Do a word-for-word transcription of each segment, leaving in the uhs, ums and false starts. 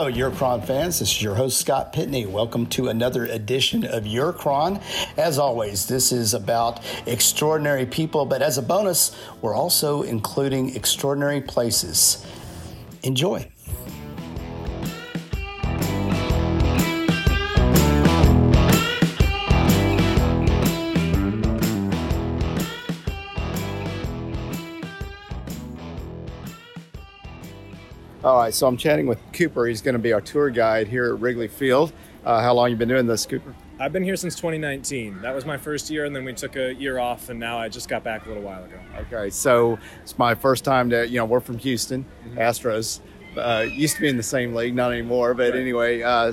Hello, Eurocron fans. This is your host, Scott Pitney. Welcome to another edition of Eurocron. As always, this is about extraordinary people, but as a bonus, we're also including extraordinary places. Enjoy. All right, so I'm chatting with Cooper. He's going to be our tour guide here at Wrigley Field. Uh, how long you been doing this, Cooper? I've been here since twenty nineteen. That was my first year, and then we took a year off, and now I just got back a little while ago. Okay, so it's my first time to, you know, we're from Houston, mm-hmm. Astros. Uh, used to be in the same league, not anymore, but right. anyway, uh,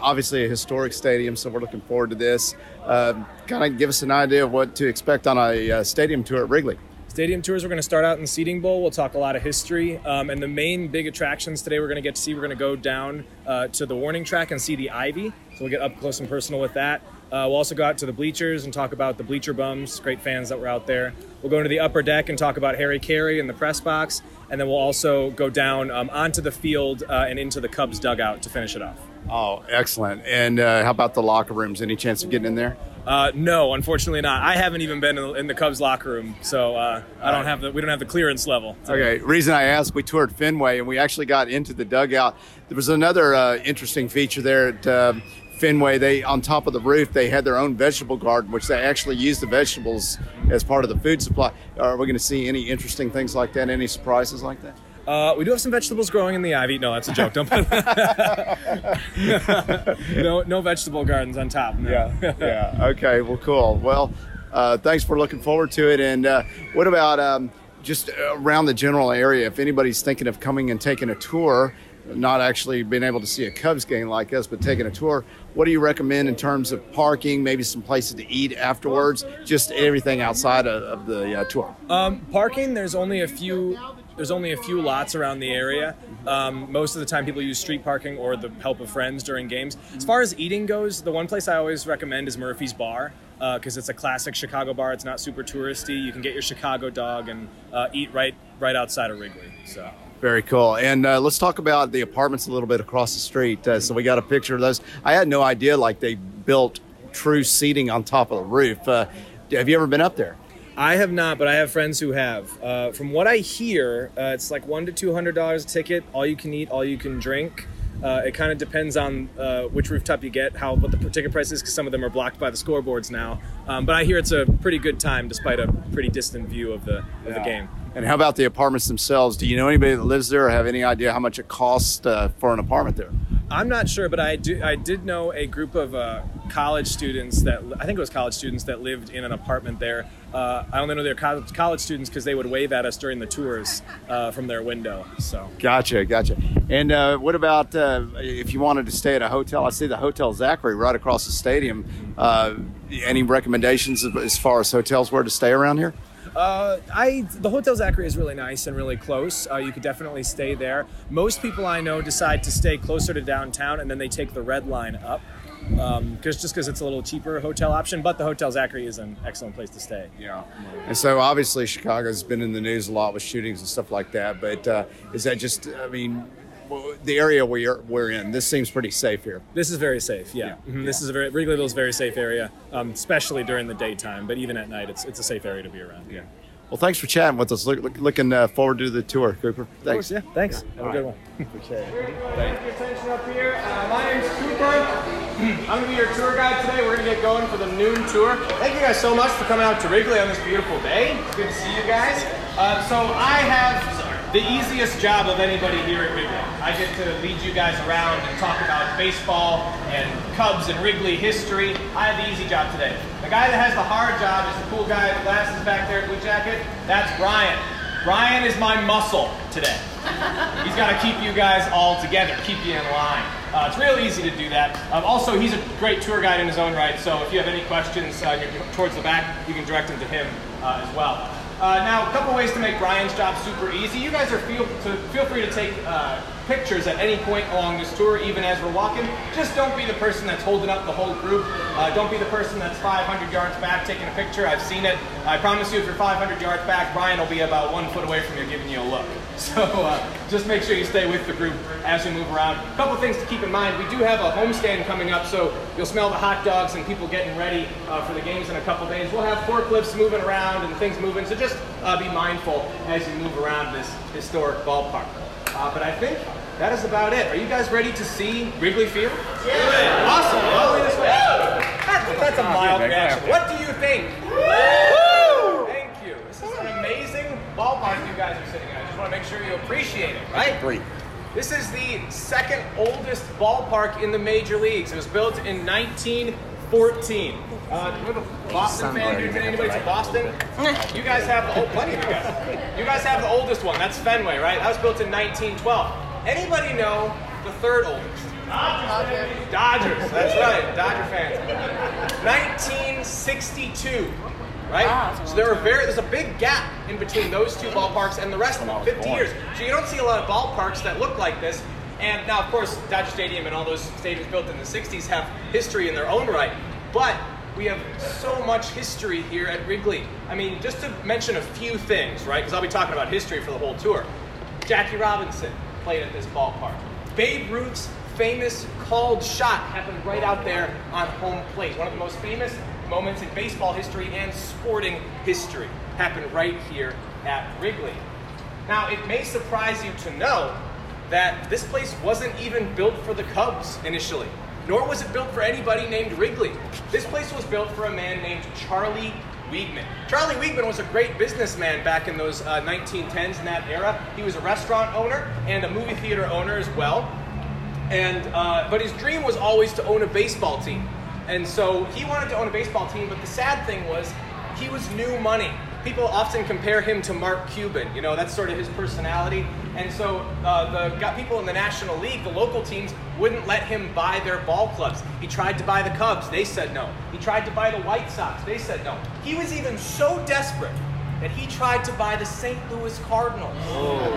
obviously a historic stadium, so we're looking forward to this. Uh, kind of give us an idea of what to expect on a uh, stadium tour at Wrigley. Stadium tours, we're going to start out in the seating bowl. We'll talk a lot of history. Um, and the main big attractions today we're going to get to see, we're going to go down uh, to the warning track and see the ivy. So we'll get up close and personal with that. Uh, we'll also go out to the bleachers and talk about the bleacher bums, great fans that were out there. We'll go into the upper deck and talk about Harry Caray and the press box. And then we'll also go down um, onto the field uh, and into the Cubs dugout to finish it off. Oh, excellent. And uh, how about the locker rooms? Any chance of getting in there? Uh, no, unfortunately not. I haven't even been in the Cubs locker room, so uh, I don't have the. We don't have the clearance level. Okay. Reason I asked, we toured Fenway, and we actually got into the dugout. There was another uh, interesting feature there at uh, Fenway. They, on top of the roof, they had their own vegetable garden, which they actually used the vegetables as part of the food supply. Are we going to see any interesting things like that? Any surprises like that? Uh, we do have some vegetables growing in the ivy. No, that's a joke. Don't put no, no vegetable gardens on top. No. Yeah. Yeah. Okay. Well, cool. Well, uh, thanks for looking forward to it. And uh, what about um, just around the general area? If anybody's thinking of coming and taking a tour, not actually being able to see a Cubs game like us, but taking a tour, what do you recommend in terms of parking, maybe some places to eat afterwards, just everything outside of, of the uh, tour? Um, parking, there's only a few... There's only a few lots around the area. Um, most of the time people use street parking or the help of friends during games. As far as eating goes, the one place I always recommend is Murphy's Bar because uh, it's a classic Chicago bar. It's not super touristy. You can get your Chicago dog and uh, eat right right outside of Wrigley. So. Very cool. And uh, let's talk about the apartments a little bit across the street. Uh, so we got a picture of those. I had no idea like they built true seating on top of the roof. Uh, have you ever been up there? I have not, but I have friends who have. Uh, from what I hear, uh, it's like one hundred to two hundred dollars a ticket, all you can eat, all you can drink. Uh, it kind of depends on uh, which rooftop you get, how what the ticket price is, because some of them are blocked by the scoreboards now. Um, but I hear it's a pretty good time, despite a pretty distant view of the of yeah. the game. And how about the apartments themselves? Do you know anybody that lives there or have any idea how much it costs uh, for an apartment there? I'm not sure, but I do. I did know a group of uh, college students that I think it was college students that lived in an apartment there. Uh, I only know they're college students because they would wave at us during the tours uh, from their window. So gotcha, gotcha. And uh, what about uh, if you wanted to stay at a hotel? I see the Hotel Zachary right across the stadium. Uh, any recommendations as far as hotels where to stay around here? Uh, I the Hotel Zachary is really nice and really close. Uh, you could definitely stay there. Most people I know decide to stay closer to downtown and then they take the red line up. Um, cause just because it's a little cheaper hotel option, but the Hotel Zachary is an excellent place to stay. Yeah. And so obviously Chicago's been in the news a lot with shootings and stuff like that. But uh, is that just, I mean, the area we're we're in, this seems pretty safe here. This is very safe. Yeah. yeah. Mm-hmm. This is a very, Wrigleyville's a very safe area, um, especially during the daytime. But even at night, it's it's a safe area to be around. Yeah. Well, thanks for chatting with us. Look, look, looking uh, forward to the tour, Cooper. Thanks. Of course, yeah. Thanks. Yeah. Have All a good right. one. Appreciate it. We're going to get your attention up here. Uh, my name's Cooper. I'm going to be your tour guide today. We're going to get going for the noon tour. Thank you guys so much for coming out to Wrigley on this beautiful day. It's good to see you guys. Uh, so I have the easiest job of anybody here at Wrigley. I get to lead you guys around and talk about baseball and Cubs and Wrigley history. I have the easy job today. The guy that has the hard job is the cool guy with glasses back there at Blue Jacket. That's Brian. Brian is my muscle today. He's got to keep you guys all together, keep you in line. Uh, it's real easy to do that. Um, also, he's a great tour guide in his own right, so if you have any questions uh, towards the back, you can direct them to him uh, as well. Uh, now, a couple ways to make Brian's job super easy. You guys are feel, to, feel free to take... Uh, pictures at any point along this tour, even as we're walking. Just don't be the person that's holding up the whole group. Uh, don't be the person that's five hundred yards back taking a picture. I've seen it. I promise you, if you're five hundred yards back, Brian will be about one foot away from you giving you a look. So uh, just make sure you stay with the group as we move around. A couple things to keep in mind. We do have a homestand coming up, so you'll smell the hot dogs and people getting ready uh, for the games in a couple days. We'll have forklifts moving around and things moving, so just uh, be mindful as you move around this historic ballpark. Uh, but I think that is about it. Are you guys ready to see Wrigley Field? Yeah. Awesome. All the way this way. That's, that's a mild reaction. What do you think? Woo! Thank you. This is an amazing ballpark you guys are sitting in. I just want to make sure you appreciate it, right? Three. This is the second oldest ballpark in the major leagues. It was built in nineteen fourteen. Uh, do you have a Boston fan here today? Anybody to Boston? You guys have the, oh, plenty of you guys. You guys have the oldest one. That's Fenway, right? That was built in nineteen twelve. Anybody know the third oldest? Dodgers. Dodgers. That's right. Dodger fans. nineteen sixty-two. Right? Wow, so there were very, there's a big gap in between those two ballparks and the rest of them, fifty years. So you don't see a lot of ballparks that look like this. And now, of course, Dodger Stadium and all those stadiums built in the sixties have history in their own right. But we have so much history here at Wrigley. I mean, just to mention a few things, right? Because I'll be talking about history for the whole tour. Jackie Robinson played at this ballpark. Babe Ruth's famous called shot happened right out there on home plate. One of the most famous moments in baseball history and sporting history happened right here at Wrigley. Now, it may surprise you to know that this place wasn't even built for the Cubs initially, nor was it built for anybody named Wrigley. This place was built for a man named Charlie Weeghman. Charlie Weeghman was a great businessman back in those uh, nineteen tens in that era. He was a restaurant owner and a movie theater owner as well. And uh, but his dream was always to own a baseball team. And so he wanted to own a baseball team, but the sad thing was he was new money. People often compare him to Mark Cuban. You know, that's sort of his personality. And so uh, the got people in the National League, the local teams, wouldn't let him buy their ball clubs. He tried to buy the Cubs. They said no. He tried to buy the White Sox. They said no. He was even so desperate that he tried to buy the Saint Louis Cardinals. Oh.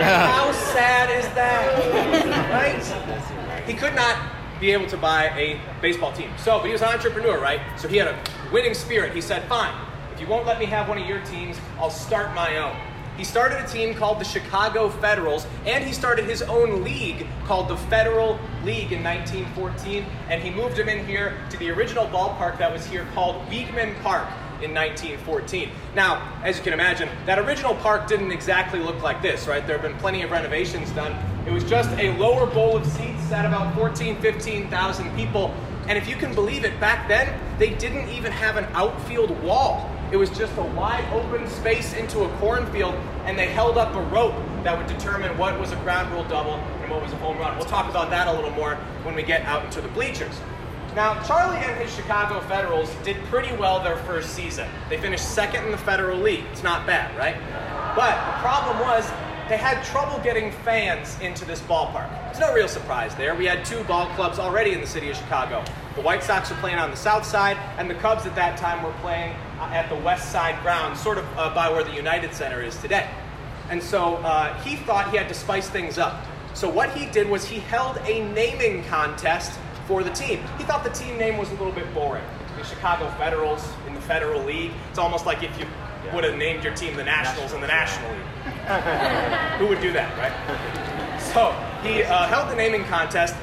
How sad is that? Right? He could not be able to buy a baseball team. So, but he was an entrepreneur, right? So he had a winning spirit. He said, fine, if you won't let me have one of your teams, I'll start my own. He started a team called the Chicago Federals, and he started his own league called the Federal League in nineteen fourteen, and he moved him in here to the original ballpark that was here called Weeghman Park in nineteen fourteen. Now, as you can imagine, that original park didn't exactly look like this, right? There have been plenty of renovations done. It was just a lower bowl of seats, sat about fourteen, fifteen thousand people. And if you can believe it, back then, they didn't even have an outfield wall. It was just a wide open space into a cornfield, and they held up a rope that would determine what was a ground rule double and what was a home run. We'll talk about that a little more when we get out into the bleachers. Now, Charlie and his Chicago Federals did pretty well their first season. They finished second in the Federal League. It's not bad, right? But the problem was, they had trouble getting fans into this ballpark. It's no real surprise there. We had two ball clubs already in the city of Chicago. The White Sox were playing on the south side, and the Cubs at that time were playing at the west side ground, sort of uh, by where the United Center is today. And so uh, he thought he had to spice things up. So what he did was he held a naming contest for the team. He thought the team name was a little bit boring. The Chicago Federals in the Federal League. It's almost like if you would have named your team the Nationals in the National League. Who would do that, right? So he uh, held the naming contest.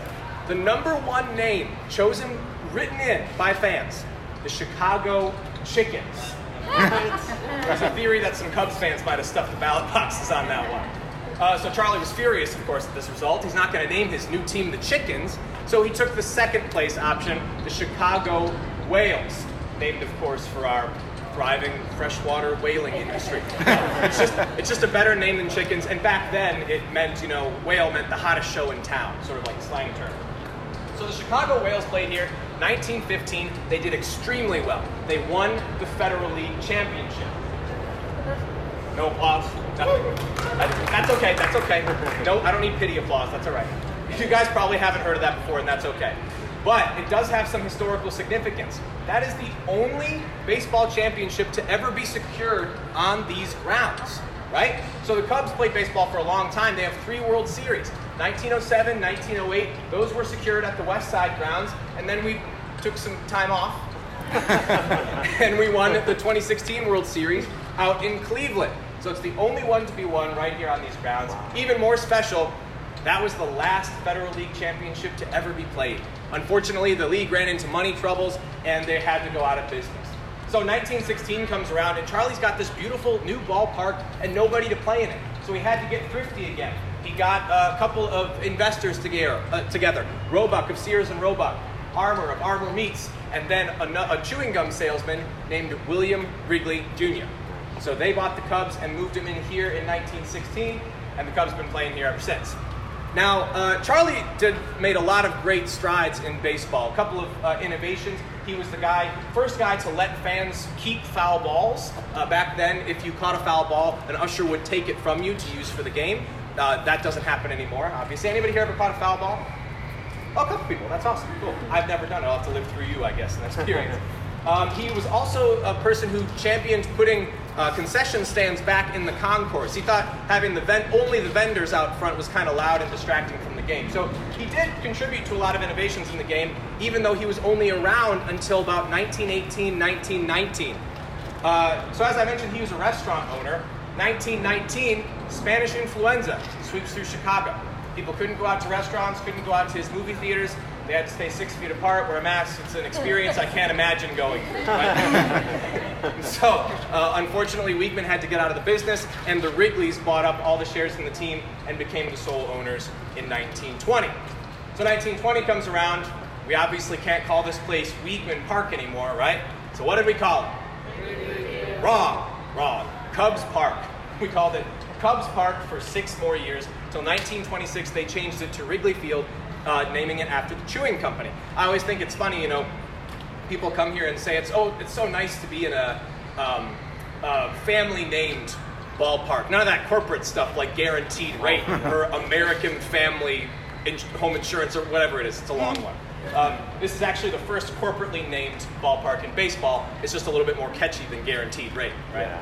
The number one name chosen, written in by fans, the Chicago Chickens. There's a theory that some Cubs fans might have stuffed the ballot boxes on that one. Uh, so Charlie was furious, of course, at this result. He's not going to name his new team the Chickens, so he took the second place option, the Chicago Whales, named, of course, for our thriving freshwater whaling industry. It's just it's just a better name than chickens, and back then it meant, you know, whale meant the hottest show in town, sort of like a slang term. So the Chicago Whales played here nineteen fifteen. They did extremely well. They won the Federal League Championship. No applause, nothing. That's okay, that's okay. No, I don't need pity applause, that's all right. You guys probably haven't heard of that before, and that's okay. But it does have some historical significance. That is the only baseball championship to ever be secured on these grounds. right? So the Cubs played baseball for a long time. They have three World Series, nineteen oh seven, nineteen oh eight. Those were secured at the West Side grounds, and then we took some time off, and we won the twenty sixteen World Series out in Cleveland. So it's the only one to be won right here on these grounds. Even more special, that was the last Federal League championship to ever be played. Unfortunately, the league ran into money troubles, and they had to go out of business. So nineteen sixteen comes around, and Charlie's got this beautiful new ballpark and nobody to play in it. So he had to get thrifty again. He got a couple of investors together, uh, together. Roebuck of Sears and Roebuck, Armour of Armour Meats, and then a, a chewing gum salesman named William Wrigley Junior So they bought the Cubs and moved him in here in nineteen sixteen, and the Cubs have been playing here ever since. Now, uh, Charlie did, made a lot of great strides in baseball. A couple of uh, innovations. He was the guy, first guy to let fans keep foul balls. Uh, back then, if you caught a foul ball, an usher would take it from you to use for the game. Uh, that doesn't happen anymore, obviously. Anybody here ever caught a foul ball? Oh, a couple people. That's awesome. Cool. I've never done it. I'll have to live through you, I guess, in this experience. Um, he was also a person who championed putting uh, concession stands back in the concourse. He thought having the ven only the vendors out front was kind of loud and distracting from the game. So he did contribute to a lot of innovations in the game, even though he was only around until about nineteen eighteen, nineteen nineteen. Uh, so as I mentioned, he was a restaurant owner. nineteen nineteen, Spanish influenza sweeps through Chicago. People couldn't go out to restaurants, couldn't go out to his movie theaters. They had to stay six feet apart, wear a mask. It's an experience I can't imagine going through. Right? So, uh, unfortunately, Weeghman had to get out of the business, and the Wrigleys bought up all the shares in the team and became the sole owners in nineteen twenty. So nineteen twenty comes around. We obviously can't call this place Weeghman Park anymore, right? So what did we call it? Wrong. Wrong. Cubs Park. We called it Cubs Park for six more years. Till nineteen twenty-six, they changed it to Wrigley Field, Uh, naming it after the chewing company. I always think it's funny, you know, people come here and say, it's oh, it's so nice to be in a, um, a family-named ballpark. None of that corporate stuff like guaranteed rate or American family in home insurance or whatever it is. It's a long one. Um, this is actually the first corporately named ballpark in baseball. It's just a little bit more catchy than guaranteed rate, right? Yeah.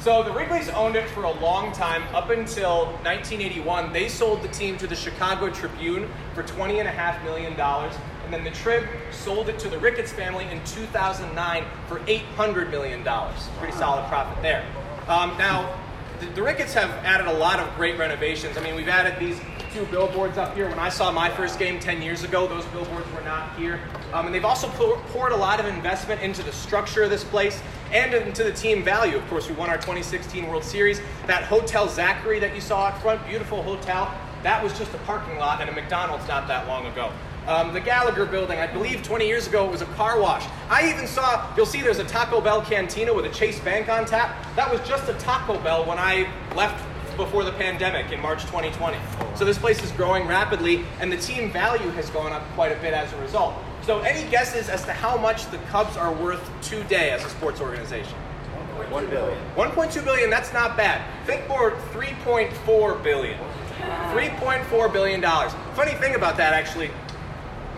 So the Wrigleys owned it for a long time, up until nineteen eighty-one. They sold the team to the Chicago Tribune for twenty and a half million dollars, and then the Trib sold it to the Ricketts family in two thousand nine for eight hundred million dollars. Pretty solid profit there. Um, now, the, the Ricketts have added a lot of great renovations. I mean, we've added these two billboards up here. When I saw my first game ten years ago, those billboards were not here. Um, and they've also pour, poured a lot of investment into the structure of this place and into the team value. Of course, we won our twenty sixteen World Series. That Hotel Zachary that you saw up front, beautiful hotel, that was just a parking lot and a McDonald's not that long ago. Um, the Gallagher building, I believe twenty years ago, it was a car wash. I even saw, you'll see there's a Taco Bell cantina with a Chase Bank on tap. That was just a Taco Bell when I left before the pandemic in March twenty twenty. So this place is growing rapidly, and the team value has gone up quite a bit as a result. So any guesses as to how much the Cubs are worth today as a sports organization? one point two billion. one point two billion, that's not bad. Think more three point four billion. three point four billion dollars. Funny thing about that, actually,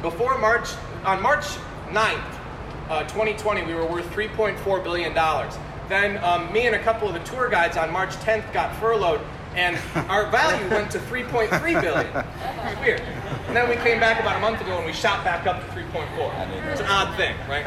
before March, on March ninth, uh, twenty twenty, we were worth three point four billion dollars. Then um, me and a couple of the tour guides on March tenth got furloughed, and our value went to three point three billion dollars. It's weird. And then we came back about a month ago and we shot back up to three point four. It's an odd thing, right?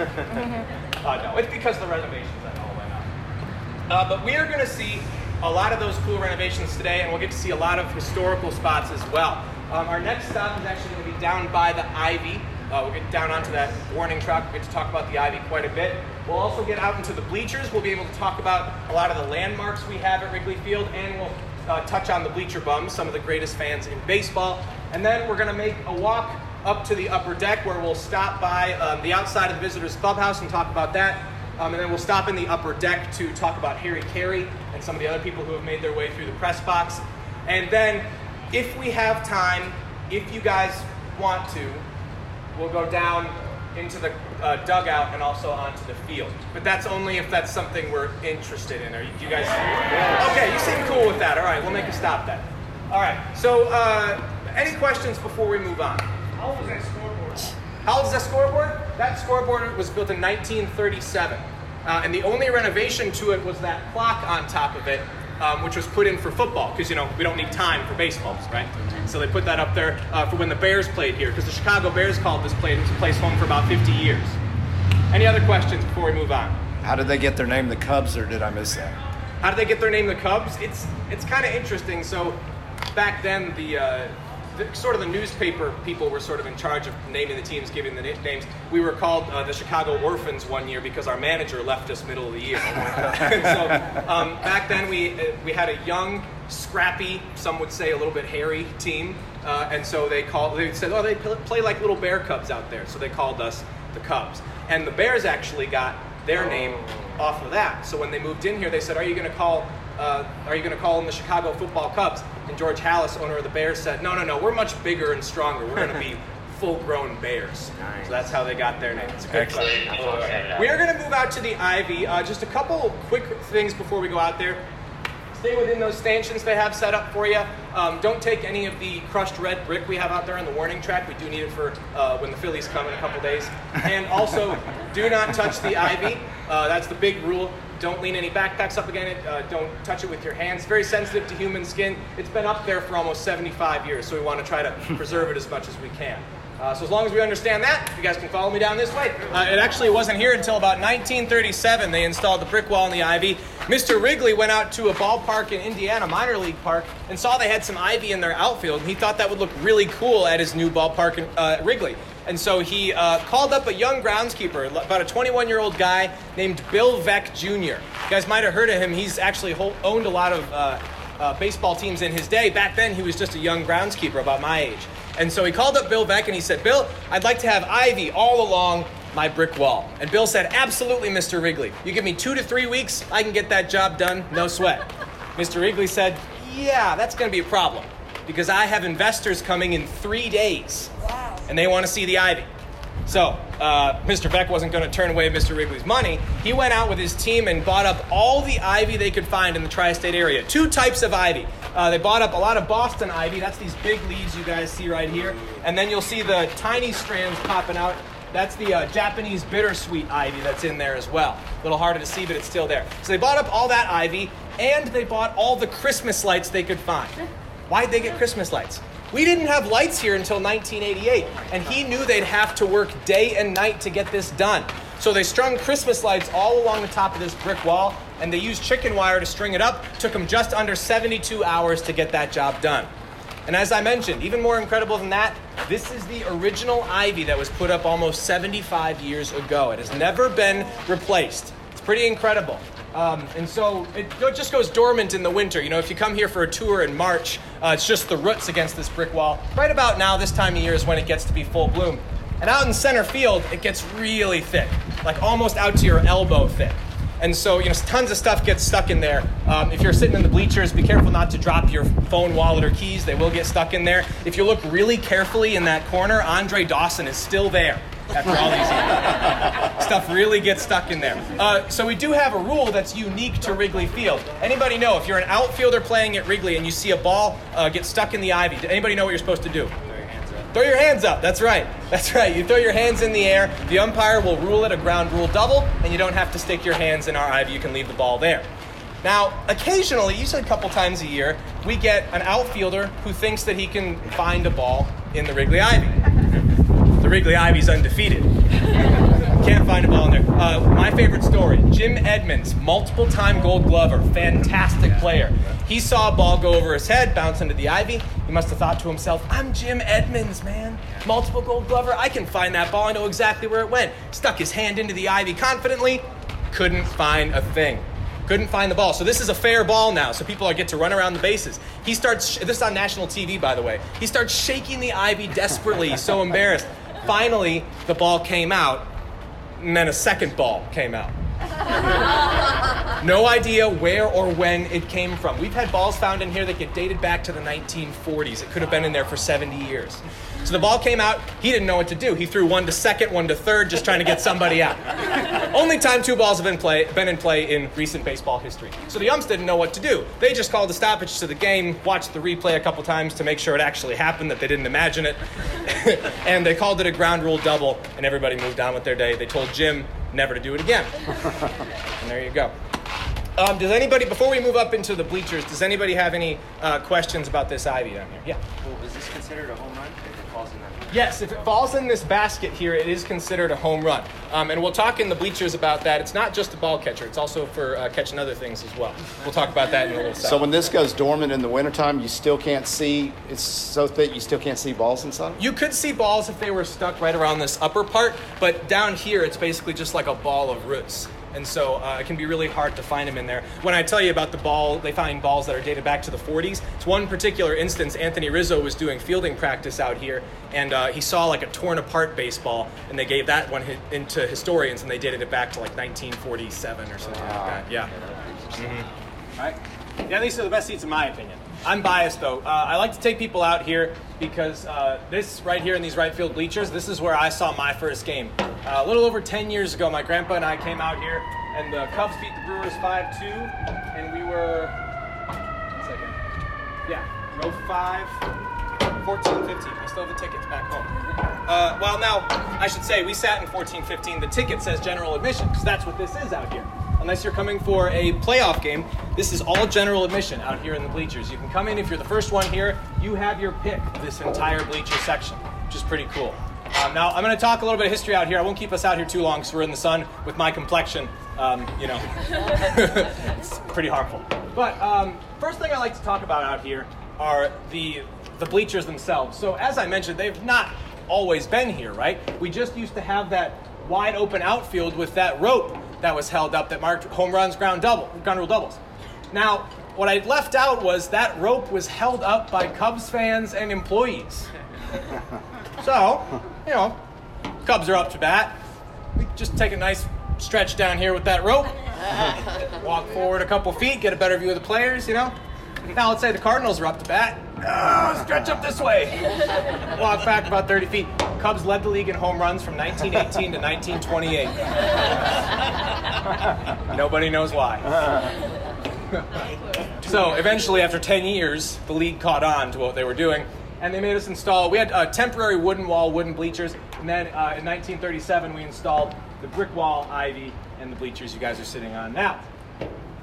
Uh, no, it's because of the renovations. I don't know why not. Uh, but we are going to see a lot of those cool renovations today, and we'll get to see a lot of historical spots as well. Um, our next stop is actually going to be down by the Ivy. Uh, we'll get down onto that warning track. We'll get to talk about the Ivy quite a bit. We'll also get out into the bleachers. We'll be able to talk about a lot of the landmarks we have at Wrigley Field, and we'll uh, touch on the bleacher bums, some of the greatest fans in baseball. And then we're going to make a walk up to the upper deck, where we'll stop by um, the outside of the visitors' clubhouse and talk about that. Um, and then we'll stop in the upper deck to talk about Harry Caray and some of the other people who have made their way through the press box. And then, if we have time, if you guys want to, we'll go down into the uh, dugout and also onto the field. But that's only if that's something we're interested in. Are you, you guys? Okay, you seem cool with that. All right, we'll make a stop then. All right, so uh, any questions before we move on? How old is that scoreboard? How old is that scoreboard? That scoreboard was built in nineteen thirty-seven. Uh, and the only renovation to it was that clock on top of it. um, which was put in for football because, you know, we don't need time for baseballs, right? So they put that up there uh, for when the Bears played here, because the Chicago Bears called this place, place home for about fifty years. Any other questions before we move on? How did they get their name the Cubs, or did I miss that? How did they get their name the Cubs? It's it's kind of interesting. So back then, the, uh, the sort of the newspaper people were sort of in charge of naming the teams, giving the names. We were called uh, the Chicago Orphans one year because our manager left us middle of the year. And so um, back then, we uh, we had a young, scrappy, some would say a little bit hairy team, uh, and so they called. They said, "Oh, they play like little bear cubs out there," so they called us the Cubs. And the Bears actually got their name off of that. So when they moved in here, they said, "Are you going to call? Uh, are you going to call them the Chicago Football Cubs?" And George Halas, owner of the Bears, said, "No, no, no. We're much bigger and stronger. We're going to be full-grown bears." Nice. So that's how they got their name. It's a good question. We are going to move out to the Ivy. Uh, just a couple quick things before we go out there. Stay within those stanchions they have set up for you. Um, don't take any of the crushed red brick we have out there on the warning track. We do need it for uh, when the Phillies come in a couple days. And also, do not touch the ivy. Uh, that's the big rule. Don't lean any backpacks up against it. Uh, don't touch it with your hands. It's very sensitive to human skin. It's been up there for almost seventy-five years, so we want to try to preserve it as much as we can. Uh, so as long as we understand that, you guys can follow me down this way. Uh, it actually wasn't here until about nineteen thirty-seven. They installed the brick wall in the ivy. Mister Wrigley went out to a ballpark in Indiana, minor league park, and saw they had some ivy in their outfield. And he thought that would look really cool at his new ballpark in uh, Wrigley. And so he uh, called up a young groundskeeper, about a twenty-one-year-old guy named Bill Veeck Junior You guys might have heard of him. He's actually owned a lot of uh, uh, baseball teams in his day. Back then, he was just a young groundskeeper about my age. And so he called up Bill Veeck and he said, "Bill, I'd like to have ivy all along my brick wall." And Bill said, "Absolutely, Mister Wrigley. You give me two to three weeks, I can get that job done, no sweat." Mister Wrigley said, "Yeah, that's going to be a problem because I have investors coming in three days wow. and they want to see the ivy." So uh, Mister Veeck wasn't going to turn away Mister Wrigley's money. He went out with his team and bought up all the ivy they could find in the tri-state area. Two types of ivy. Uh, they bought up a lot of Boston ivy. That's these big leaves you guys see right here. And then you'll see the tiny strands popping out. That's the uh, Japanese bittersweet ivy that's in there as well. A little harder to see, but it's still there. So they bought up all that ivy, and they bought all the Christmas lights they could find. Why'd they get Christmas lights? We didn't have lights here until nineteen eighty-eight, and he knew they'd have to work day and night to get this done. So they strung Christmas lights all along the top of this brick wall, and they used chicken wire to string it up. Took them just under seventy-two hours to get that job done. And as I mentioned, even more incredible than that, this is the original ivy that was put up almost seventy-five years ago. It has never been replaced. It's pretty incredible. Um, and so it just goes dormant in the winter. You know, if you come here for a tour in March, uh, it's just the roots against this brick wall. Right about now, this time of year is when it gets to be full bloom. And out in center field, it gets really thick, like almost out to your elbow thick. And so, you know, tons of stuff gets stuck in there. Um, if you're sitting in the bleachers, be careful not to drop your phone, wallet, or keys. They will get stuck in there. If you look really carefully in that corner, Andre Dawson is still there after all these years. Stuff really gets stuck in there. Uh, so we do have a rule that's unique to Wrigley Field. Anybody know, if you're an outfielder playing at Wrigley and you see a ball uh, get stuck in the ivy, does anybody know what you're supposed to do? Throw your hands up. That's right. That's right. You throw your hands in the air. The umpire will rule it a ground rule double, and you don't have to stick your hands in our ivy. You can leave the ball there. Now, occasionally, usually a couple times a year, we get an outfielder who thinks that he can find a ball in the Wrigley Ivy. The Wrigley Ivy's undefeated. Can't find a ball in there. Uh, my favorite story, Jim Edmonds, multiple-time Gold Glover, fantastic player. He saw a ball go over his head, bounce into the ivy. He must have thought to himself, "I'm Jim Edmonds, man. Multiple Gold Glover. I can find that ball. I know exactly where it went." Stuck his hand into the ivy confidently. Couldn't find a thing. Couldn't find the ball. So this is a fair ball now, so people get to run around the bases. He starts, this is on national T V, by the way. He starts shaking the ivy desperately. He's so embarrassed. Finally, the ball came out. And then a second ball came out. No idea where or when it came from. We've had balls found in here that get dated back to the nineteen forties. It could have been in there for seventy years. So the ball came out. He didn't know what to do. He threw one to second, one to third, just trying to get somebody out. Only time two balls have been, play, been in play in recent baseball history. So the umps didn't know what to do. They just called a stoppage to the game, watched the replay a couple times to make sure it actually happened, that they didn't imagine it. And they called it a ground rule double, and everybody moved on with their day. They told Jim never to do it again. And there you go. Um, does anybody, before we move up into the bleachers, does anybody have any uh, questions about this ivy down here? Yeah. Well, is this considered a home run if it falls in that? Yes, if it falls in this basket here, it is considered a home run. Um, and we'll talk in the bleachers about that. It's not just a ball catcher. It's also for uh, catching other things as well. We'll talk about that in a little second. So when this goes dormant in the wintertime, you still can't see, it's so thick, you still can't see balls inside? You could see balls if they were stuck right around this upper part, but down here, it's basically just like a ball of roots. And so uh, it can be really hard to find them in there. When I tell you about the ball, they find balls that are dated back to the forties. It's one particular instance. Anthony Rizzo was doing fielding practice out here, and uh, he saw like a torn apart baseball, and they gave that one into historians, and they dated it back to like nineteen forty-seven or something wow. like that. Yeah. Mm-hmm. All right. Yeah, these are the best seats in my opinion. I'm biased, though. Uh, I like to take people out here because uh, this right here in these right field bleachers, this is where I saw my first game. Uh, a little over ten years ago, my grandpa and I came out here, and the Cubs beat the Brewers five two, and we were, one second, yeah, row five, fourteen fifteen. I still have the tickets back home. Uh, well, now, I should say, we sat in fourteen fifteen. The ticket says general admission, because that's what this is out here. Unless you're coming for a playoff game, this is all general admission out here in the bleachers. You can come in if you're the first one here. You have your pick of this entire bleacher section, which is pretty cool. Um, now, I'm going to talk a little bit of history out here. I won't keep us out here too long because we're in the sun with my complexion. Um, you know, it's pretty harmful. But um, first thing I like to talk about out here are the the bleachers themselves. So as I mentioned, they've not always been here, right? We just used to have that wide open outfield with that rope that was held up that marked home runs, ground double, ground rule doubles. Now, what I left out was that rope was held up by Cubs fans and employees. So, you know, Cubs are up to bat. We just take a nice stretch down here with that rope, walk forward a couple feet, get a better view of the players, you know. Now, let's say the Cardinals are up to bat. Oh, stretch up this way. Walk back about thirty feet. Cubs led the league in home runs from nineteen eighteen to nineteen twenty-eight. Nobody knows why. So eventually, after ten years, the league caught on to what they were doing, and they made us install. We had a temporary wooden wall, wooden bleachers, and then uh, in nineteen thirty-seven, we installed the brick wall, ivy, and the bleachers you guys are sitting on now.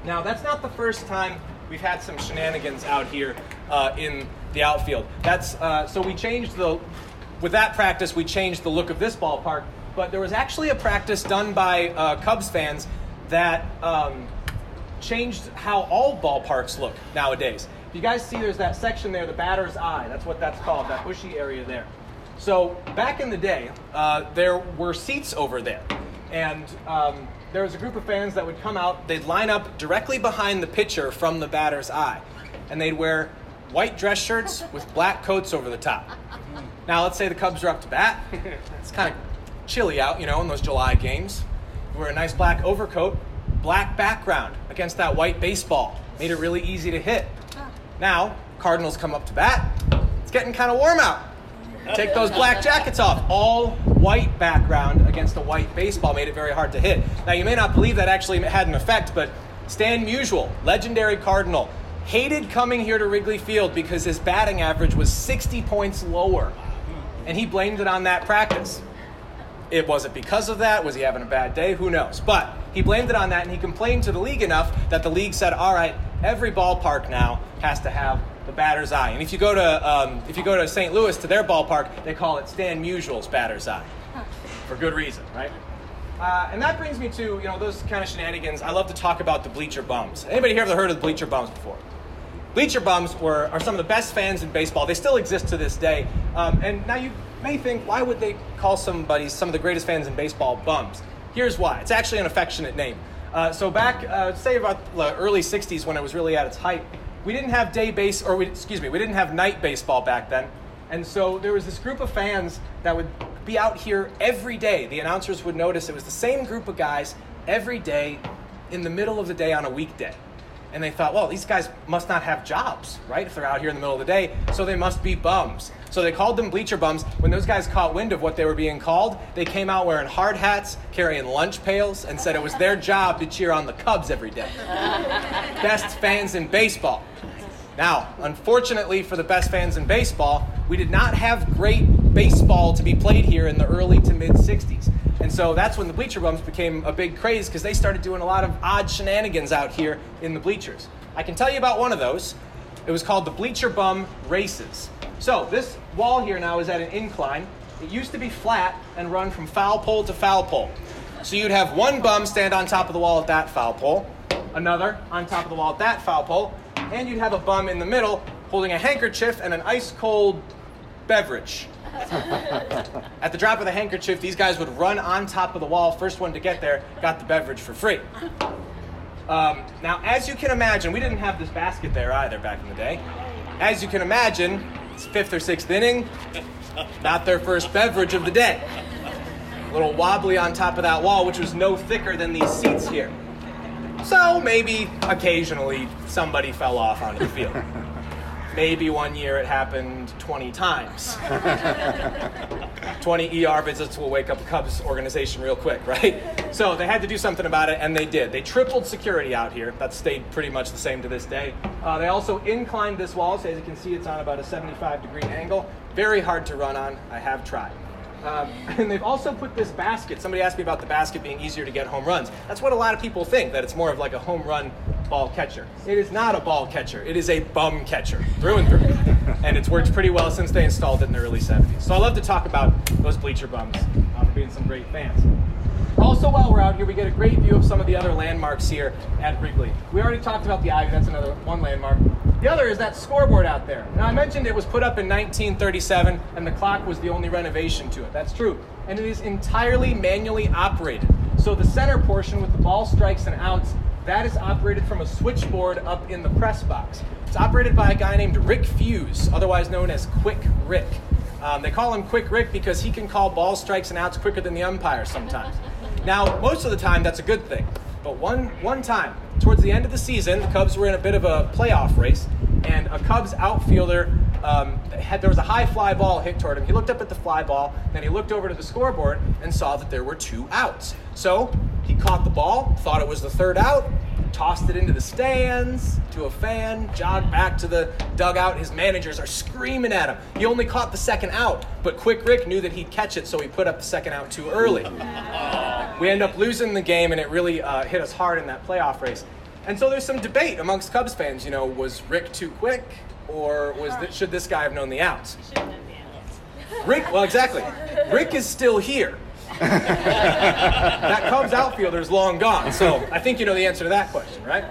Now, that's not the first time we've had some shenanigans out here uh, in the outfield. That's uh, so we changed the. With that practice, we changed the look of this ballpark, but there was actually a practice done by uh, Cubs fans that um, changed how all ballparks look nowadays. If you guys see, there's that section there, the batter's eye. That's what that's called, that bushy area there. So back in the day, uh, there were seats over there, and um, there was a group of fans that would come out. They'd line up directly behind the pitcher from the batter's eye, and they'd wear white dress shirts with black coats over the top. Now, let's say the Cubs are up to bat. It's kind of chilly out, you know, in those July games. We wear a nice black overcoat, black background against that white baseball. Made it really easy to hit. Now, Cardinals come up to bat. It's getting kind of warm out. Take those black jackets off. All white background against a white baseball made it very hard to hit. Now, you may not believe that actually had an effect, but Stan Musial, legendary Cardinal, hated coming here to Wrigley Field because his batting average was sixty points lower. And he blamed it on that practice. It wasn't because of that. Was he having a bad day? Who knows? But he blamed it on that, and he complained to the league enough that the league said, all right, every ballpark now has to have the batter's eye. And if you go to um, if you go to Saint Louis, to their ballpark, they call it Stan Musial's batter's eye. For good reason, right? Uh, and that brings me to, you know, those kind of shenanigans. I love to talk about the bleacher bums. Anybody here ever heard of the bleacher bums before? Bleacher bums were are some of the best fans in baseball. They still exist to this day. Um, and now you may think, why would they call somebody, some of the greatest fans in baseball, bums? Here's why. It's actually an affectionate name. Uh, so back, uh, say about the early sixties, when it was really at its height, we didn't have day base, or we, excuse me, we didn't have night baseball back then. And so there was this group of fans that would be out here every day. The announcers would notice it was the same group of guys every day in the middle of the day on a weekday. And they thought, well, these guys must not have jobs, right? If they're out here in the middle of the day, so they must be bums. So they called them bleacher bums. When those guys caught wind of what they were being called, they came out wearing hard hats, carrying lunch pails, and said it was their job to cheer on the Cubs every day. Best fans in baseball. Now, unfortunately for the best fans in baseball, we did not have great baseball to be played here in the early to mid-sixties. And so that's when the bleacher bums became a big craze, because they started doing a lot of odd shenanigans out here in the bleachers. I can tell you about one of those. It was called the Bleacher Bum Races. So this wall here now is at an incline. It used to be flat and run from foul pole to foul pole. So you'd have one bum stand on top of the wall at that foul pole, another on top of the wall at that foul pole, and you'd have a bum in the middle holding a handkerchief and an ice-cold beverage. At the drop of the handkerchief, these guys would run on top of the wall. First one to get there got the beverage for free. Um, now, as you can imagine, we didn't have this basket there either back in the day. As you can imagine, it's fifth or sixth inning, not their first beverage of the day. A little wobbly on top of that wall, which was no thicker than these seats here. So maybe occasionally somebody fell off onto the field. Maybe one year it happened twenty times. twenty E R visits will wake up the Cubs organization real quick, right? So they had to do something about it, and they did. They tripled security out here. That stayed pretty much the same to this day. Uh, they also inclined this wall, so as you can see, it's on about a seventy-five degree angle. Very hard to run on. I have tried. Um, and they've also put this basket. Somebody asked me about the basket being easier to get home runs. That's what a lot of people think, that it's more of like a home run ball catcher. It is not a ball catcher. It is a bum catcher, through and through. And it's worked pretty well since they installed it in the early seventies. So I love to talk about those bleacher bums uh, for being some great fans. Also, while we're out here, we get a great view of some of the other landmarks here at Wrigley. We already talked about the Ivy. That's another one landmark. The other is that scoreboard out there. Now, I mentioned it was put up in nineteen thirty-seven, and the clock was the only renovation to it. That's true. And it is entirely manually operated. So the center portion with the ball strikes and outs, that is operated from a switchboard up in the press box. It's operated by a guy named Rick Fuse, otherwise known as Quick Rick. Um, they call him Quick Rick because he can call ball strikes and outs quicker than the umpire sometimes. Now, most of the time, that's a good thing. But one, one time, towards the end of the season, the Cubs were in a bit of a playoff race, and a Cubs outfielder, um, had, there was a high fly ball hit toward him. He looked up at the fly ball, then he looked over to the scoreboard and saw that there were two outs. So he caught the ball, thought it was the third out, tossed it into the stands, to a fan, jogged back to the dugout. His managers are screaming at him. He only caught the second out, but Quick Rick knew that he'd catch it, so he put up the second out too early. We end up losing the game, and it really uh, hit us hard in that playoff race. And so there's some debate amongst Cubs fans, you know, was Rick too quick, or was th- should this guy have known the outs? He shouldn't have the outs. Rick, well, exactly. Rick is still here. That Cubs outfielder is long gone, so I think you know the answer to that question, right?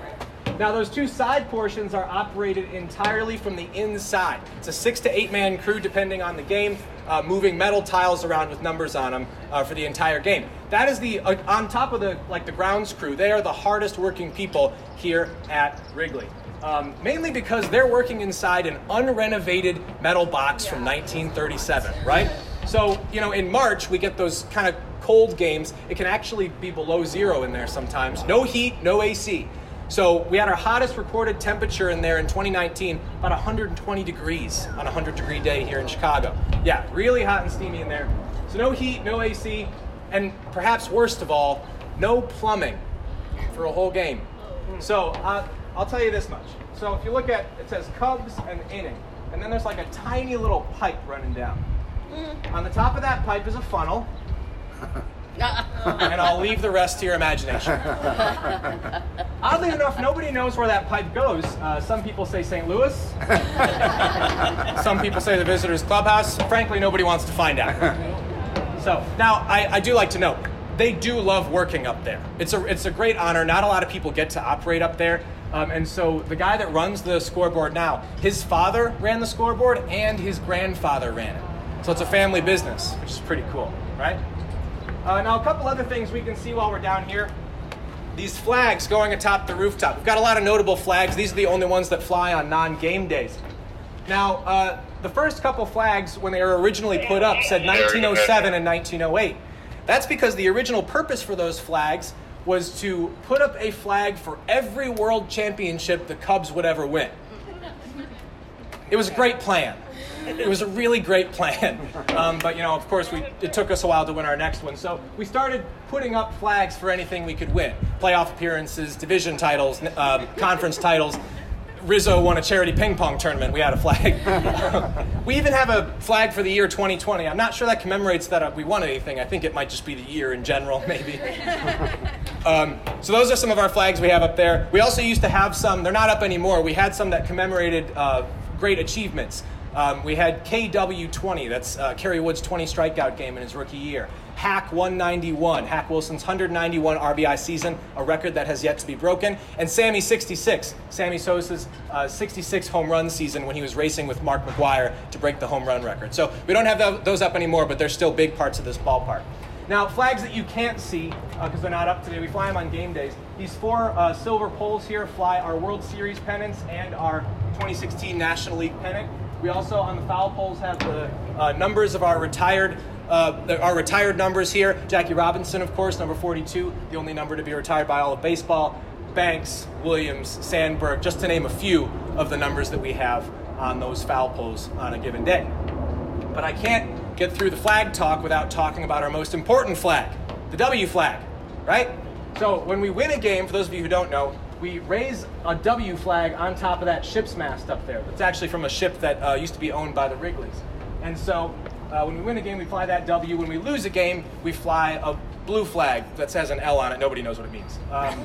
Now, those two side portions are operated entirely from the inside. It's a six to eight man crew, depending on the game, uh, moving metal tiles around with numbers on them uh, for the entire game. That is the, uh, on top of the, like the grounds crew, they are the hardest working people here at Wrigley. Um, mainly because they're working inside an unrenovated metal box yeah. from nineteen thirty-seven, right? So, you know, in March, we get those kind of cold games. It can actually be below zero in there sometimes. No heat, no A C. So we had our hottest recorded temperature in there in twenty nineteen, about one hundred twenty degrees on a one hundred degree day here in Chicago. Yeah, really hot and steamy in there. So no heat, no A C, and perhaps worst of all, no plumbing for a whole game. So uh, I'll tell you this much. So if you look at, it says Cubs and inning, and then there's like a tiny little pipe running down. On the top of that pipe is a funnel, and I'll leave the rest to your imagination. Oddly enough, nobody knows where that pipe goes. Uh, some people say Saint Louis. Some people say the Visitors Clubhouse. Frankly, nobody wants to find out. So now, I, I do like to note, they do love working up there. It's a it's a great honor. Not a lot of people get to operate up there. Um, and so the guy that runs the scoreboard now, his father ran the scoreboard, and his grandfather ran it. So it's a family business, which is pretty cool, right? Uh, now, a couple other things we can see while we're down here. These flags going atop the rooftop. We've got a lot of notable flags. These are the only ones that fly on non-game days. Now, uh, the first couple flags, when they were originally put up, said nineteen oh seven and nineteen oh eight. That's because the original purpose for those flags was to put up a flag for every world championship the Cubs would ever win. It was a great plan. It was a really great plan, um, but you know, of course, we it took us a while to win our next one. So we started putting up flags for anything we could win: playoff appearances, division titles, uh, conference titles, Rizzo won a charity ping pong tournament, we had a flag. We even have a flag for the year twenty twenty. I'm not sure that commemorates that we won anything. I think it might just be the year in general, maybe. Um, so those are some of our flags we have up there. We also used to have some, they're not up anymore, we had some that commemorated uh, great achievements. Um, we had K W twenty, that's uh, Kerry Wood's twenty strikeout game in his rookie year. Hack one ninety-one, Hack Wilson's one hundred ninety-one R B I season, a record that has yet to be broken. And Sammy sixty-six, Sammy Sosa's uh, sixty-six home run season when he was racing with Mark McGwire to break the home run record. So we don't have th- those up anymore, but they're still big parts of this ballpark. Now, flags that you can't see, because uh, they're not up today, we fly them on game days. These four uh, silver poles here fly our World Series pennants and our twenty sixteen National League pennant. We also, on the foul poles, have the uh, numbers of our retired uh, our retired numbers here. Jackie Robinson, of course, number forty-two, the only number to be retired by all of baseball. Banks, Williams, Sandberg, just to name a few of the numbers that we have on those foul poles on a given day. But I can't get through the flag talk without talking about our most important flag, the W flag, right? So when we win a game, for those of you who don't know, we raise a W flag on top of that ship's mast up there. It's actually from a ship that uh, used to be owned by the Wrigleys. And so uh, when we win a game, we fly that W. When we lose a game, we fly a blue flag that says an L on it. Nobody knows what it means. Um,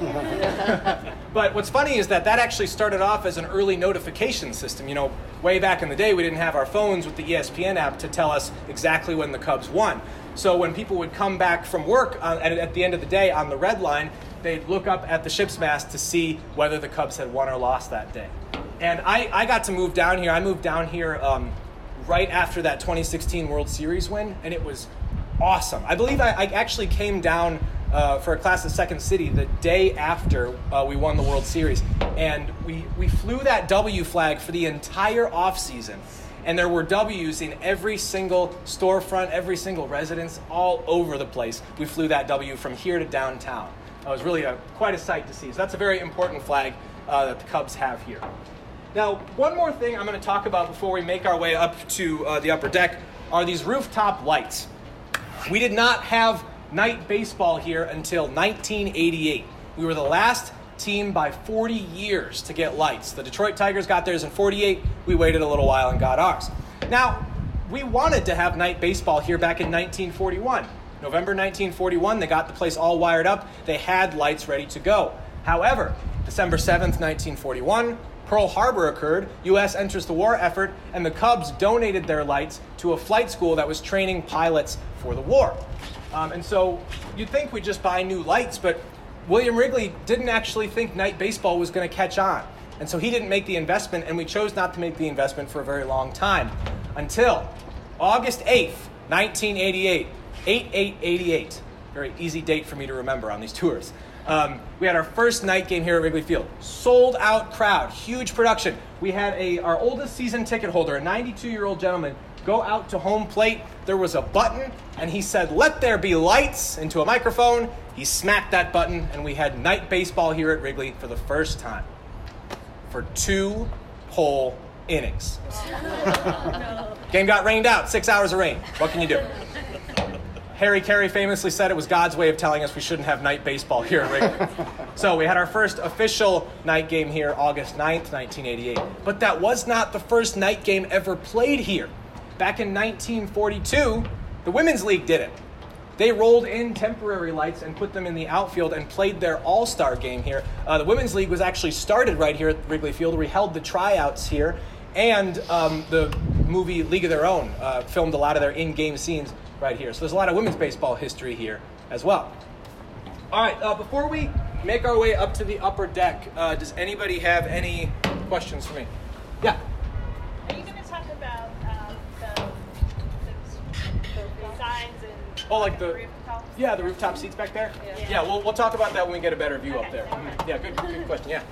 but what's funny is that that actually started off as an early notification system. You know, way back in the day, we didn't have our phones with the E S P N app to tell us exactly when the Cubs won. So when people would come back from work uh, at, at the end of the day on the red line, they'd look up at the ship's mast to see whether the Cubs had won or lost that day. And I, I got to move down here. I moved down here um, right after that twenty sixteen World Series win, and it was awesome. I believe I, I actually came down uh, for a class at Second City the day after uh, we won the World Series, and we, we flew that W flag for the entire offseason, and there were W's in every single storefront, every single residence, all over the place. We flew that W from here to downtown. It was really a, quite a sight to see. So that's a very important flag uh, that the Cubs have here. Now, one more thing I'm going to talk about before we make our way up to uh, the upper deck are these rooftop lights. We did not have night baseball here until nineteen eighty-eight. We were the last team by forty years to get lights. The Detroit Tigers got theirs in forty-eight. We waited a little while and got ours. Now, we wanted to have night baseball here back in nineteen forty-one. November nineteen forty-one, they got the place all wired up. They had lights ready to go. However, December seventh, nineteen forty-one, Pearl Harbor occurred, U S enters the war effort, and the Cubs donated their lights to a flight school that was training pilots for the war. Um, and so you'd think we'd just buy new lights, but William Wrigley didn't actually think night baseball was going to catch on. And so he didn't make the investment, and we chose not to make the investment for a very long time, until August eighth, nineteen eighty-eight. eight eight eighty-eight, very easy date for me to remember on these tours. Um, we had our first night game here at Wrigley Field. Sold out crowd, huge production. We had a our oldest season ticket holder, a ninety-two-year-old gentleman, go out to home plate. There was a button, and he said, "Let there be lights," into a microphone. He smacked that button, and we had night baseball here at Wrigley for the first time. For two whole innings. Game got rained out, six hours of rain. What can you do? Harry Caray famously said it was God's way of telling us we shouldn't have night baseball here at Wrigley. So we had our first official night game here August ninth, nineteen eighty-eight. But that was not the first night game ever played here. Back in nineteen forty-two, the Women's League did it. They rolled in temporary lights and put them in the outfield and played their All-Star game here. Uh, the Women's League was actually started right here at Wrigley Field. We held the tryouts here, and um, the movie League of Their Own uh, filmed a lot of their in-game scenes right here. So there's a lot of women's baseball history here as well. All right, uh, before we make our way up to the upper deck, uh, does anybody have any questions for me? Yeah? Are you going to talk about um, the, the, the signs and oh, like the rooftops? Yeah, the rooftop seats back there? Yeah, yeah. yeah we'll, we'll talk about that when we get a better view okay, up there. Okay. Yeah, good, good question, yeah.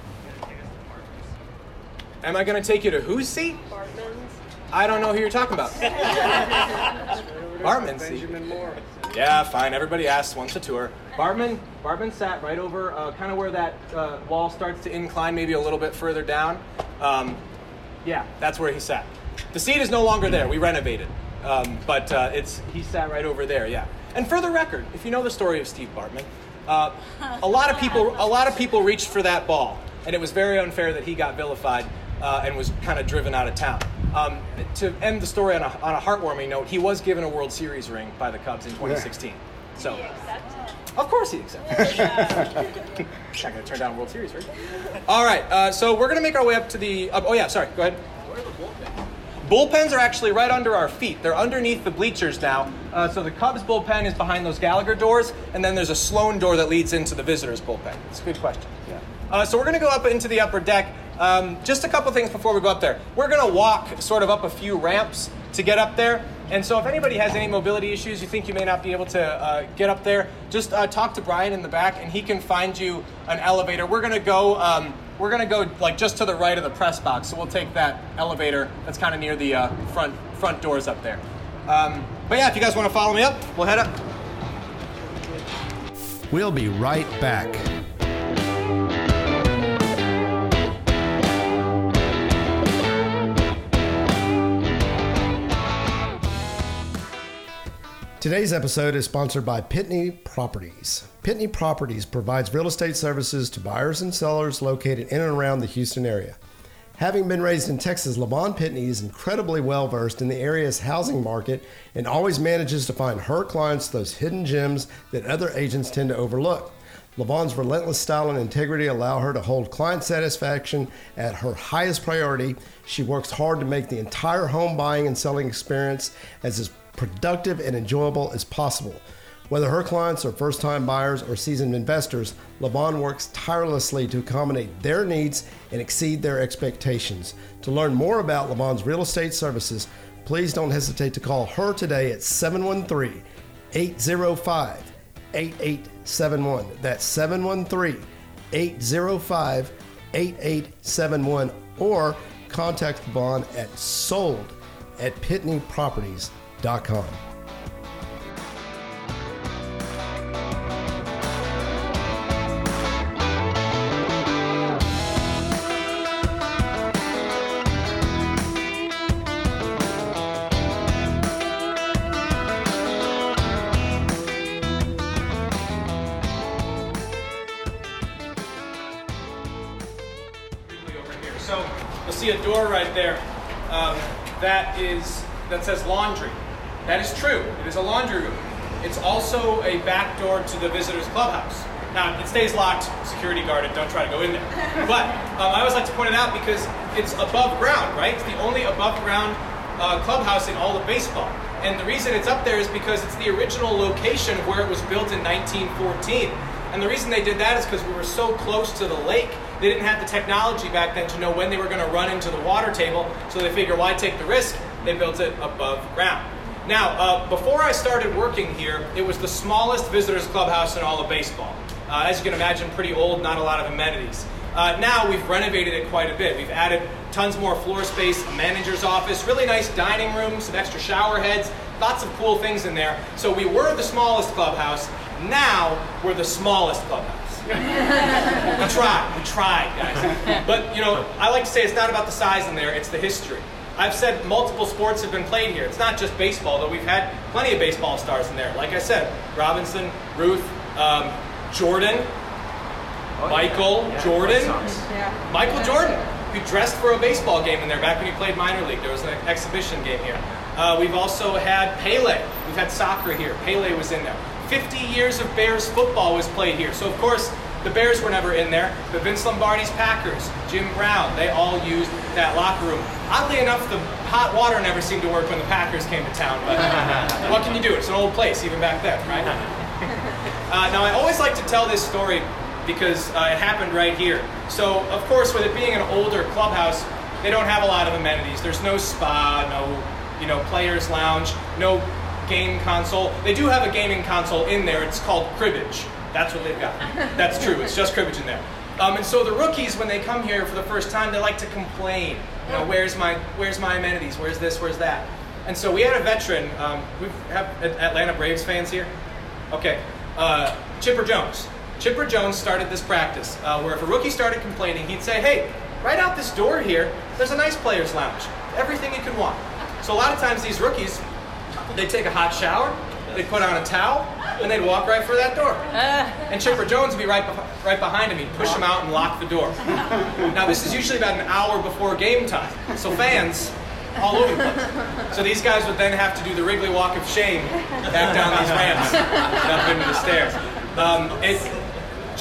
Am I going to take you to whose seat? Bartman's. I don't know who you're talking about. Bartman Benjamin Moore. Yeah, fine. Everybody asks once a tour. Bartman, Bartman sat right over uh, kind of where that uh, wall starts to incline, maybe a little bit further down. Um, yeah, that's where he sat. The seat is no longer there. We renovated. Um, but uh, it's he sat right over there, yeah. And for the record, if you know the story of Steve Bartman, uh, a lot of people a lot of people reached for that ball, and it was very unfair that he got vilified uh, and was kind of driven out of town. Um, to end the story on a, on a heartwarming note, he was given a World Series ring by the Cubs in twenty sixteen. Yeah. So, did he accept it? Of course he accepted it. Yeah. I'm not going to turn down a World Series ring. All right, uh, so we're going to make our way up to the... Uh, oh, yeah, sorry, go ahead. Where are the bullpens? Bullpens are actually right under our feet. They're underneath the bleachers now. Uh, so the Cubs bullpen is behind those Gallagher doors, and then there's a Sloan door that leads into the visitors' bullpen. It's a good question. Yeah. Uh, so we're going to go up into the upper deck. Um, just a couple things before we go up there. We're going to walk sort of up a few ramps to get up there. And so if anybody has any mobility issues, you think you may not be able to uh, get up there, just uh, talk to Brian in the back, and he can find you an elevator. We're going to go... Um, We're going to go like just to the right of the press box. So we'll take that elevator that's kind of near the uh, front front doors up there. Um, but yeah, if you guys want to follow me up, we'll head up. We'll be right back. Today's episode is sponsored by Pitney Properties. Pitney Properties provides real estate services to buyers and sellers located in and around the Houston area. Having been raised in Texas, LaVon Pitney is incredibly well-versed in the area's housing market and always manages to find her clients those hidden gems that other agents tend to overlook. LaVon's relentless style and integrity allow her to hold client satisfaction at her highest priority. She works hard to make the entire home buying and selling experience as is productive and enjoyable as possible. Whether her clients are first-time buyers or seasoned investors, LaVon works tirelessly to accommodate their needs and exceed their expectations. To learn more about LaVon's real estate services, please don't hesitate to call her today at seven one three, eight zero five, eight eight seven one. That's seven one three, eight zero five, eight eight seven one, or contact LaVon at sold at Pitney Properties. Dot com. Over here. So you'll see a door right there um, that is that says laundry. That is true. It is a laundry room. It's also a back door to the visitors' clubhouse. Now, it stays locked, security guarded, don't try to go in there. But um, I always like to point it out because it's above ground, right? It's the only above ground uh, clubhouse in all of baseball. And the reason it's up there is because it's the original location of where it was built in nineteen fourteen. And the reason they did that is because we were so close to the lake, they didn't have the technology back then to know when they were going to run into the water table. So they figured, why take the risk? They built it above ground. Now, uh, before I started working here, it was the smallest visitors' clubhouse in all of baseball. Uh, as you can imagine, pretty old, not a lot of amenities. Uh, now we've renovated it quite a bit. We've added tons more floor space, a manager's office, really nice dining room, some extra shower heads, lots of cool things in there. So we were the smallest clubhouse. Now we're the smallest clubhouse. We tried, we tried, guys. But, you know, I like to say it's not about the size in there, it's the history. I've said multiple sports have been played here. It's not just baseball, though we've had plenty of baseball stars in there. Like I said, Robinson, Ruth, um, Jordan, oh, Michael yeah. Jordan, yeah. Michael Jordan, who dressed for a baseball game in there back when he played minor league. There was an exhibition game here. Uh, we've also had Pele. We've had soccer here. Pele was in there. fifty years of Bears football was played here. So, of course, the Bears were never in there, but Vince Lombardi's Packers, Jim Brown, they all used that locker room. Oddly enough, the hot water never seemed to work when the Packers came to town, but what can you do? It's an old place, even back then, right? Uh, now, I always like to tell this story because uh, it happened right here. So, of course, with it being an older clubhouse, they don't have a lot of amenities. There's no spa, no, you know, players' lounge, no game console. They do have a gaming console in there. It's called cribbage. That's what they've got. That's true. It's just cribbage in there. Um, and so the rookies, when they come here for the first time, they like to complain. You know, where's my where's my amenities? Where's this? Where's that? And so we had a veteran. Um, we have Atlanta Braves fans here. Okay. Uh, Chipper Jones. Chipper Jones started this practice uh, where if a rookie started complaining, he'd say, hey, right out this door here, there's a nice player's lounge. Everything you could want. So a lot of times these rookies, they take a hot shower, they put on a towel, and they'd walk right for that door. And Chipper Jones would be right, be- right behind him. He'd push him out and lock the door. Now, this is usually about an hour before game time, so fans all over the place. So these guys would then have to do the Wrigley Walk of Shame back down these ramps and up into the stairs. Um, it,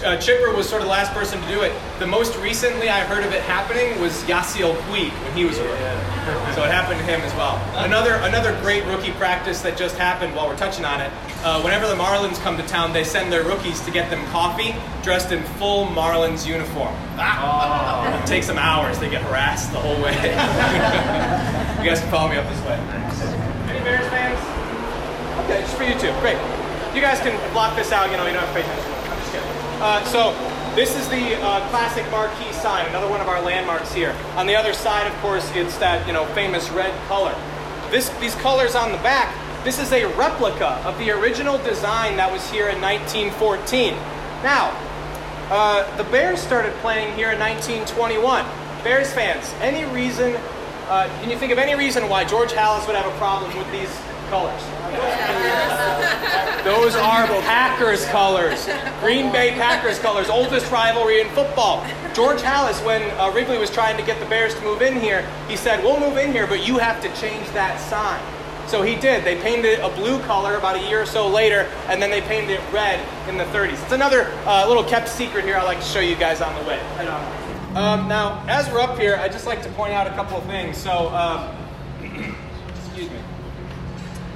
Uh, Chipper was sort of the last person to do it. The most recently I heard of it happening was Yasiel Puig when he was a rookie. So it happened to him as well. Another another great rookie practice that just happened while we're touching on it. Uh, whenever the Marlins come to town, they send their rookies to get them coffee dressed in full Marlins uniform. Ah. Oh. It takes them hours. They get harassed the whole way. You guys can follow me up this way. Any Bears fans? Okay, just for you two. Great. You guys can block this out. You know, you don't have to pay attention. Uh, so this is the uh, classic marquee sign, another one of our landmarks here. On the other side, of course, it's that, you know, famous red color. This, these colors on the back, this is a replica of the original design that was here in nineteen fourteen. Now, uh, the Bears started playing here in nineteen twenty-one. Bears fans, any reason, uh, can you think of any reason why George Halas would have a problem with these colors? Those are Packers colors. Green Bay Packers colors, oldest rivalry in football. George Halas, when uh, Wrigley was trying to get the Bears to move in here, he said, we'll move in here, but you have to change that sign. So he did. They painted a blue color about a year or so later, and then they painted it red in the thirties. It's another uh, little kept secret here I like to show you guys on the way. Um, now, as we're up here, I'd just like to point out a couple of things. So, um, excuse me.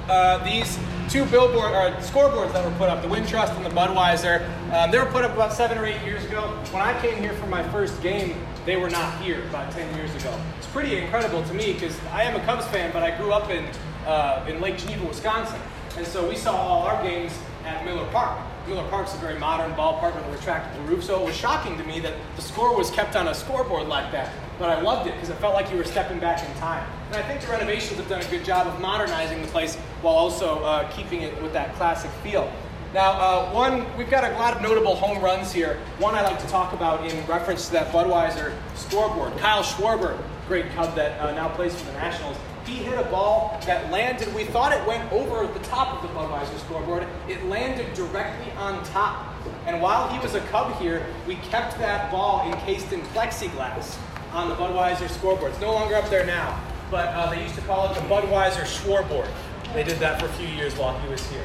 Uh, these two billboard or scoreboards that were put up, the Wintrust and the Budweiser, um, they were put up about seven or eight years ago. When I came here for my first game, they were not here about ten years ago. It's pretty incredible to me because I am a Cubs fan, but I grew up in uh, in Lake Geneva, Wisconsin, and so we saw all our games at Miller Park. Miller Park's a very modern ballpark with a retractable roof, so it was shocking to me that the score was kept on a scoreboard like that. But I loved it because it felt like you were stepping back in time. And I think the renovations have done a good job of modernizing the place while also uh, keeping it with that classic feel. Now, uh, one, we've got a lot of notable home runs here. One I like to talk about in reference to that Budweiser scoreboard. Kyle Schwarber, great Cub that uh, now plays for the Nationals, he hit a ball that landed, we thought it went over the top of the Budweiser scoreboard. It landed directly on top. And while he was a Cub here, we kept that ball encased in plexiglass on the Budweiser scoreboard. It's no longer up there now, but uh, they used to call it the Budweiser Schwarboard. They did that for a few years while he was here.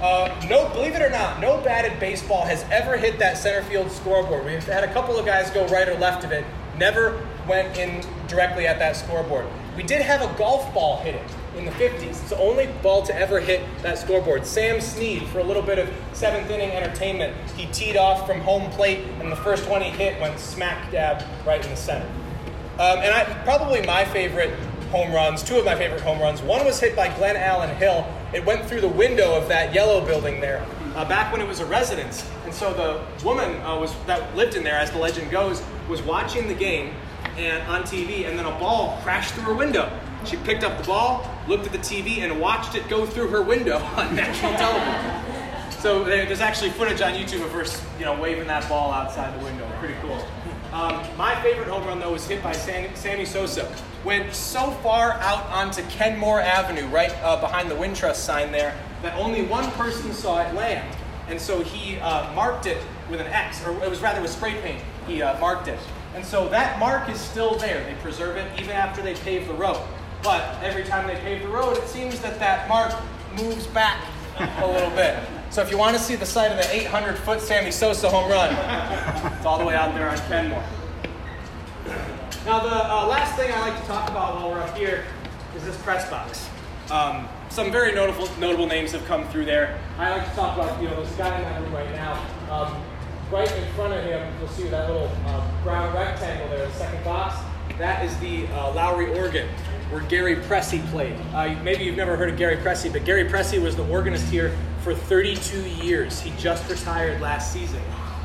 Uh, no, believe it or not, no batted baseball has ever hit that center field scoreboard. We've had a couple of guys go right or left of it, never went in directly at that scoreboard. We did have a golf ball hit it in the fifties. It's the only ball to ever hit that scoreboard. Sam Snead, for a little bit of seventh inning entertainment, he teed off from home plate, and the first one he hit went smack dab right in the center. Um, and I, probably my favorite home runs, two of my favorite home runs, one was hit by Glen Allen Hill. It went through the window of that yellow building there, uh, back when it was a residence. And so the woman uh, was that lived in there, as the legend goes, was watching the game and on T V, and then a ball crashed through her window. She picked up the ball, looked at the T V, and watched it go through her window on national television. So there's actually footage on YouTube of her, you know, waving that ball outside the window. Pretty cool. Um, my favorite home run, though, was hit by Sam, Sammy Sosa. Went so far out onto Kenmore Avenue, right uh, behind the Wintrust sign there, that only one person saw it land. And so he uh, marked it with an X, or it was rather with spray paint. He uh, marked it. And so that mark is still there. They preserve it even after they pave the road. But every time they pave the road, it seems that that mark moves back a little bit. So if you want to see the site of the eight hundred foot Sammy Sosa home run, it's all the way out there on Kenmore. Now, the uh, last thing I like to talk about while we're up here is this press box. Um, some very notable notable names have come through there. I like to talk about, you know, this guy in that room right now. Um, right in front of him, you'll see that little uh, brown rectangle there, the second box. That is the uh, Lowry organ, where Gary Pressy played. Uh, maybe you've never heard of Gary Pressy, but Gary Pressy was the organist here for thirty-two years. He just retired last season.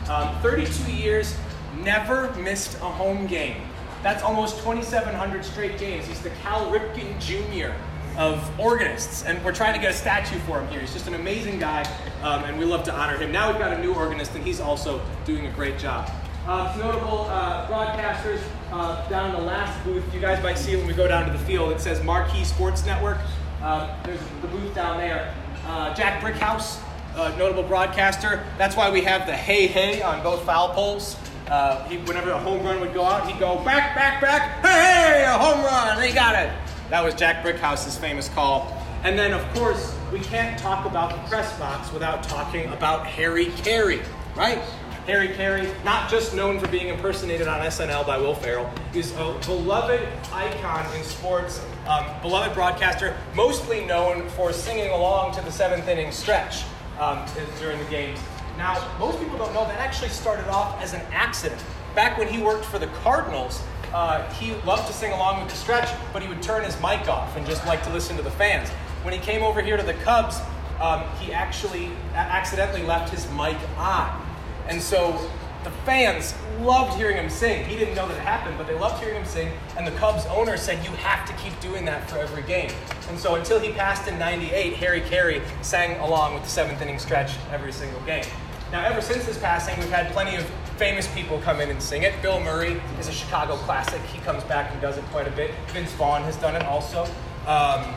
Um, thirty-two years, never missed a home game. That's almost twenty-seven hundred straight games. He's the Cal Ripken Junior of organists, and we're trying to get a statue for him here. He's just an amazing guy, um, and we love to honor him. Now we've got a new organist, and he's also doing a great job. Uh, notable uh, broadcasters uh, down in the last booth. You guys might see it when we go down to the field. It says Marquee Sports Network. Uh, there's the booth down there. Uh, Jack Brickhouse, uh, notable broadcaster. That's why we have the hey, hey on both foul poles. Uh, he, whenever a home run would go out, he'd go back, back, back, hey, hey, a home run, they got it. That was Jack Brickhouse's famous call. And then, of course, we can't talk about the press box without talking about Harry Caray, right? Harry Caray, not just known for being impersonated on S N L by Will Ferrell, is a beloved icon in sports, um, beloved broadcaster, mostly known for singing along to the seventh inning stretch um, to, during the games. Now, most people don't know that actually started off as an accident. Back when he worked for the Cardinals, uh, he loved to sing along with the stretch, but he would turn his mic off and just like to listen to the fans. When he came over here to the Cubs, um, he actually accidentally left his mic on. And so the fans loved hearing him sing. He didn't know that it happened, but they loved hearing him sing. And the Cubs owner said, you have to keep doing that for every game. And so until he passed in ninety-eight, Harry Caray sang along with the seventh inning stretch every single game. Now, ever since his passing, we've had plenty of famous people come in and sing it. Bill Murray is a Chicago classic. He comes back and does it quite a bit. Vince Vaughn has done it also. Um,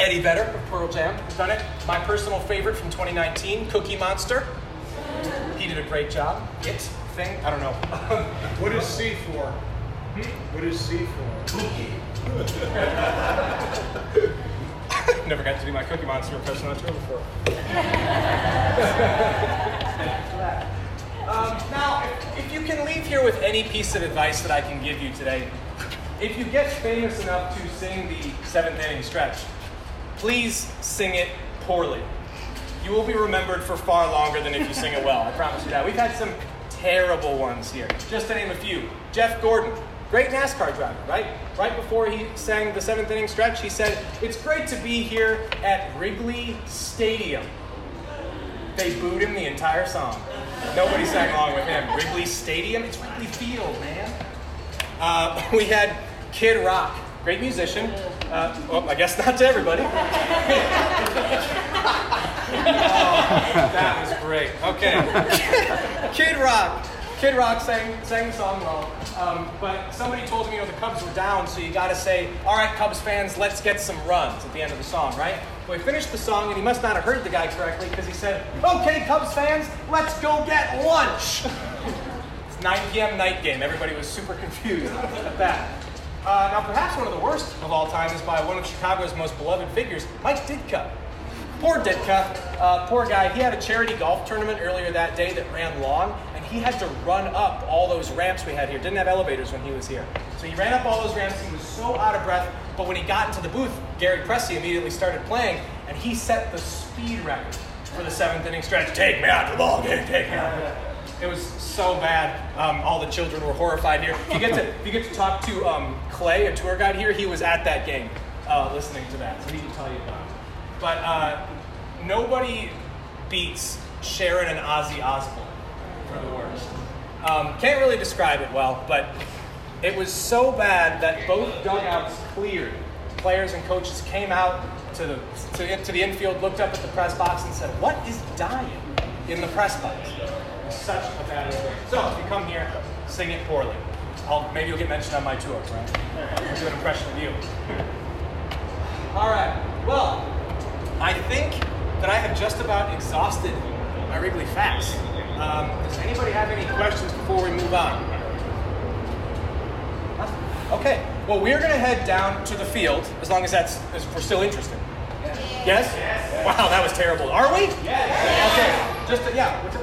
Eddie Vedder of Pearl Jam has done it. My personal favorite from twenty nineteen, Cookie Monster. He did a great job. It thing? I don't know. What is C for? Hmm? What is C for? Cookie. Never got to do my Cookie Monster impression on tour before. um, now, if you can leave here with any piece of advice that I can give you today, if you get famous enough to sing the seventh inning stretch, please sing it poorly. You will be remembered for far longer than if you sing it well. I promise you that. We've had some terrible ones here. Just to name a few. Jeff Gordon, great NASCAR driver, right? Right before he sang the seventh inning stretch, he said, it's great to be here at Wrigley Stadium. They booed him the entire song. Nobody sang along with him. Wrigley Stadium? It's Wrigley Field, man. Uh, we had Kid Rock, great musician. Uh, well, I guess not to everybody. Oh, that was great. Okay. Kid Rock. Kid Rock sang, sang the song well. Um, but somebody told me, you know, the Cubs were down, so you got to say, all right, Cubs fans, let's get some runs at the end of the song, right? Well, he finished the song, and he must not have heard the guy correctly because he said, okay, Cubs fans, let's go get lunch. It's nine p.m. night game. Everybody was super confused at that. Uh, now, perhaps one of the worst of all time is by one of Chicago's most beloved figures, Mike Ditka. Poor Ditka, uh, poor guy, he had a charity golf tournament earlier that day that ran long, and he had to run up all those ramps we had here. Didn't have elevators when he was here. So he ran up all those ramps, he was so out of breath, but when he got into the booth, Gary Pressy immediately started playing, and he set the speed record for the seventh inning stretch. Take me out to the ball game, take me out. It was so bad, um, all the children were horrified here. If you get to, if you get to talk to um, Clay, a tour guide here, he was at that game uh, listening to that, so he can tell you about it. But uh, nobody beats Sharon and Ozzy Osbourne for the worst. Um, can't really describe it well, but it was so bad that both dugouts cleared. Players and coaches came out to the to, to the infield, looked up at the press box, and said, "What is dying in the press box?" Such a bad story. So if you come here, sing it poorly. I'll, maybe you'll get mentioned on my tour, right? I'll do an impression of you. All right. Well. I think that I have just about exhausted my Wrigley facts. Um, does anybody have any questions before we move on? Huh? Okay. Well, we're going to head down to the field, as long as that's as we're still interested. Yes. Yes? Yes. Wow, that was terrible. Are we? Yes. Yes. Okay. Just to, yeah. What's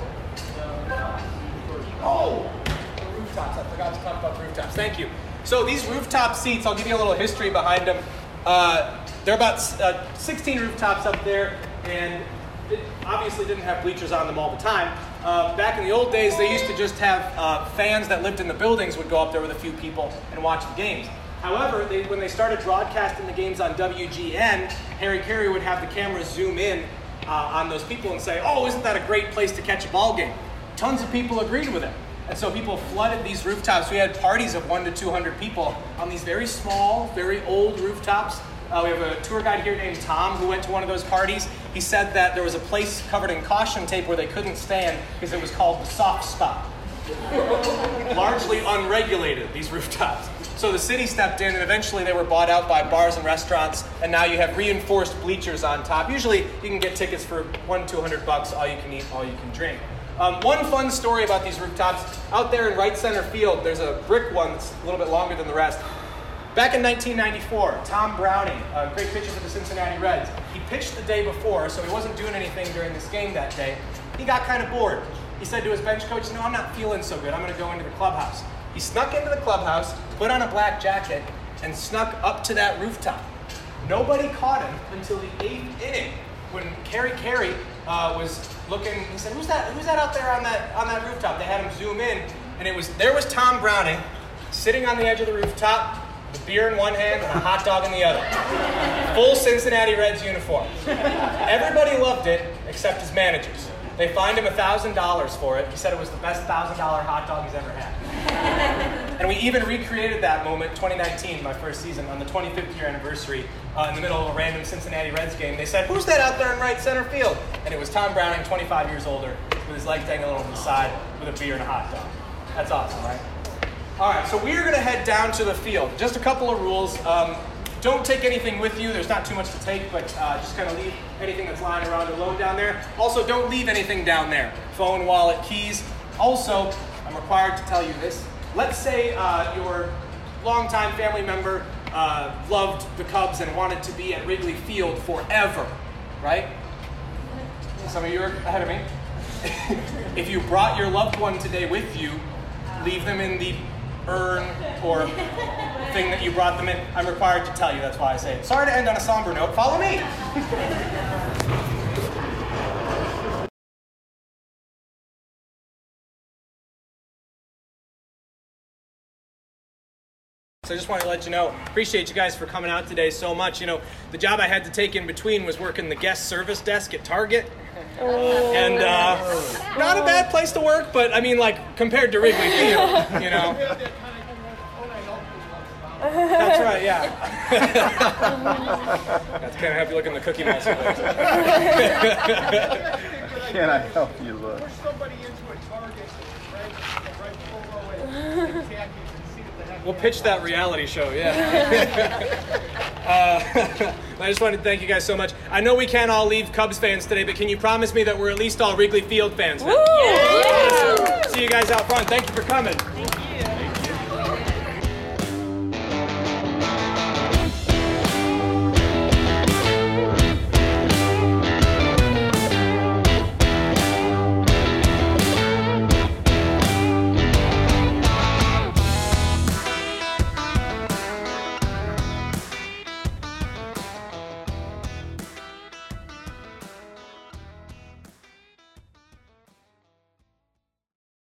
oh, the rooftops. I forgot to talk about the rooftops. Thank you. So these rooftop seats, I'll give you a little history behind them. Uh, There are about uh, sixteen rooftops up there, and it obviously didn't have bleachers on them all the time. Uh, back in the old days, they used to just have uh, fans that lived in the buildings would go up there with a few people and watch the games. However, they, when they started broadcasting the games on W G N, Harry Caray would have the camera zoom in uh, on those people and say, oh, isn't that a great place to catch a ball game? Tons of people agreed with it. And so people flooded these rooftops. We had parties of one to two hundred people on these very small, very old rooftops. Uh, we have a tour guide here named Tom who went to one of those parties. He said that there was a place covered in caution tape where they couldn't stand because it was called the soft spot. largely unregulated, these rooftops. So the city stepped in, and eventually they were bought out by bars and restaurants, and now you have reinforced bleachers on top. Usually you can get tickets for one, two hundred bucks, all you can eat, all you can drink. Um, one fun story about these rooftops, out there in right center field, there's a brick one that's a little bit longer than the rest. Back in nineteen ninety-four, Tom Browning, a great pitcher for the Cincinnati Reds, he pitched the day before, so he wasn't doing anything during this game that day. He got kind of bored. He said to his bench coach, no, I'm not feeling so good. I'm going to go into the clubhouse. He snuck into the clubhouse, put on a black jacket, and snuck up to that rooftop. Nobody caught him until the eighth inning when Harry Caray uh, was looking. He said, who's that Who's that out there on that on that rooftop? They had him zoom in, and it was there was Tom Browning sitting on the edge of the rooftop, with beer in one hand and a hot dog in the other. Full Cincinnati Reds uniform. Everybody loved it except his managers. They fined him one thousand dollars for it. He said it was the best one thousand dollars hot dog he's ever had. And we even recreated that moment, twenty nineteen, my first season, on the twenty-fifth year anniversary, uh, in the middle of a random Cincinnati Reds game. They said, who's that out there in right center field? And it was Tom Browning, twenty-five years older, with his leg dangling over the side with a beer and a hot dog. That's awesome, right? All right, so we're going to head down to the field. Just a couple of rules. Um, Don't take anything with you. There's not too much to take, but uh, just kind of leave anything that's lying around alone down there. Also, don't leave anything down there. Phone, wallet, keys. Also, I'm required to tell you this. Let's say uh, your longtime family member uh, loved the Cubs and wanted to be at Wrigley Field forever, right? Some of you are ahead of me. If you brought your loved one today with you, leave them in the urn or thing that you brought them in. I'm required to tell you, that's why I say it. Sorry to end on a somber note. Follow me. So I just wanted to let you know, appreciate you guys for coming out today so much. You know, the job I had to take in between was working the guest service desk at Target. Oh. And uh, not a bad place to work, but I mean, like, compared to Wrigley Field, you know. That's right, yeah. That's kind of how you look in the Cookie Monster. Can I help you look? Push somebody into a Target, right? Right full row and Jackie can see that they have. We'll pitch that reality show, yeah. uh, I just wanted to thank you guys so much. I know we can't all leave Cubs fans today, but can you promise me that we're at least all Wrigley Field fans now? Woo! Yeah. See you guys out front. Thank you for coming.